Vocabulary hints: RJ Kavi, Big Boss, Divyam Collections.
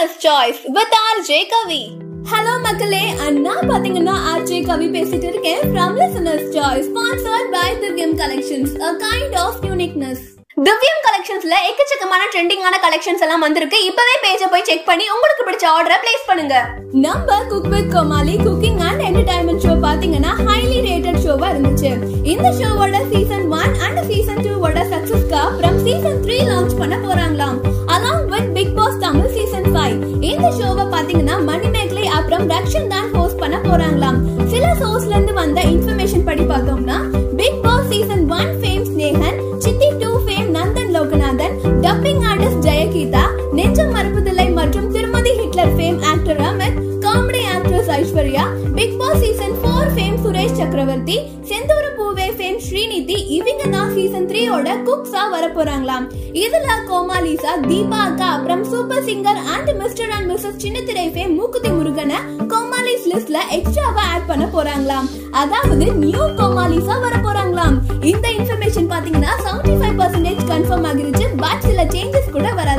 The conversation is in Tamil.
Listener's Choice with RJ Kavi. Hello மக்களே, அண்ணா பாத்தீங்கன்னா RJ Kavi பேசிட்டு இருக்கேன் from Listener's Choice sponsored by Divyam Collections, a kind of uniqueness. திவ்யம் கலெக்ஷன்ஸ்ல எக்கச்சக்கமான ட்ரெண்டிங்கான கலெக்ஷன்ஸ் எல்லாம் வந்திருக்கு. இப்பவே பேஜை போய் செக் பண்ணி உங்களுக்கு பிடிச்ச ஆர்டரை பிளேஸ் பண்ணுங்க. நம்ம cook with Comali cooking and entertainment show பாத்தீங்கன்னா ஹைலி ரேட்டட் ஷோவா இருந்துச்சு. இந்த ஷோவோட சீசன் 1 அண்ட் சீசன் 2 ஓட சக்சஸ்க்கு அப்புறம் சீசன் 3 லான்ச் பண்ண போறாங்களாம் along with Big Boss Tamil season 5. இந்த ஷோவை பாத்தீங்கன்னா மணிமேக்லை அப்புறம் ரக்ஷன் தான் ஹோஸ்ட் பண்ண போறாங்களாம். சில சோர்ஸ்ல இருந்து வந்த இன்ஃபர்மேஷன் படி பார்த்தோம்னா big Boss season 1 fame Snehan, Chithi 2 fame Nandan Loganathan, dubbing artist Jayageetha, Nenjam Marappathillai மற்றும் Thirumathi Hitler fame actor Amit, comedy actress Aishwarya, big Boss season 4 fame Suresh Chakravarthy, Senthoora பூவே ஃபேம் ஸ்ரீநிதி இவங்க தான் சீசன் 3 ஓட குக்ஸா வர போறாங்களாம். இதுல கோமாலிசா, தீபா அக்கா அப்புறம் super singer and mister and Mrs Chinnathirai fame Mookuthi முருகனை கோமாலிஸ் லிஸ்ட்ல எக்ஸ்ட்ராவா ஆட் பண்ண போறாங்களாம். அதாவது நியூ கோமாலிசா வர போறாங்களாம். இந்த இன்ஃபர்மேஷன் பாத்தீங்கன்னா 75% கன்ஃபார்ம் ஆகிருச்சு. பட் சில சேஞ்சஸ் கூட வர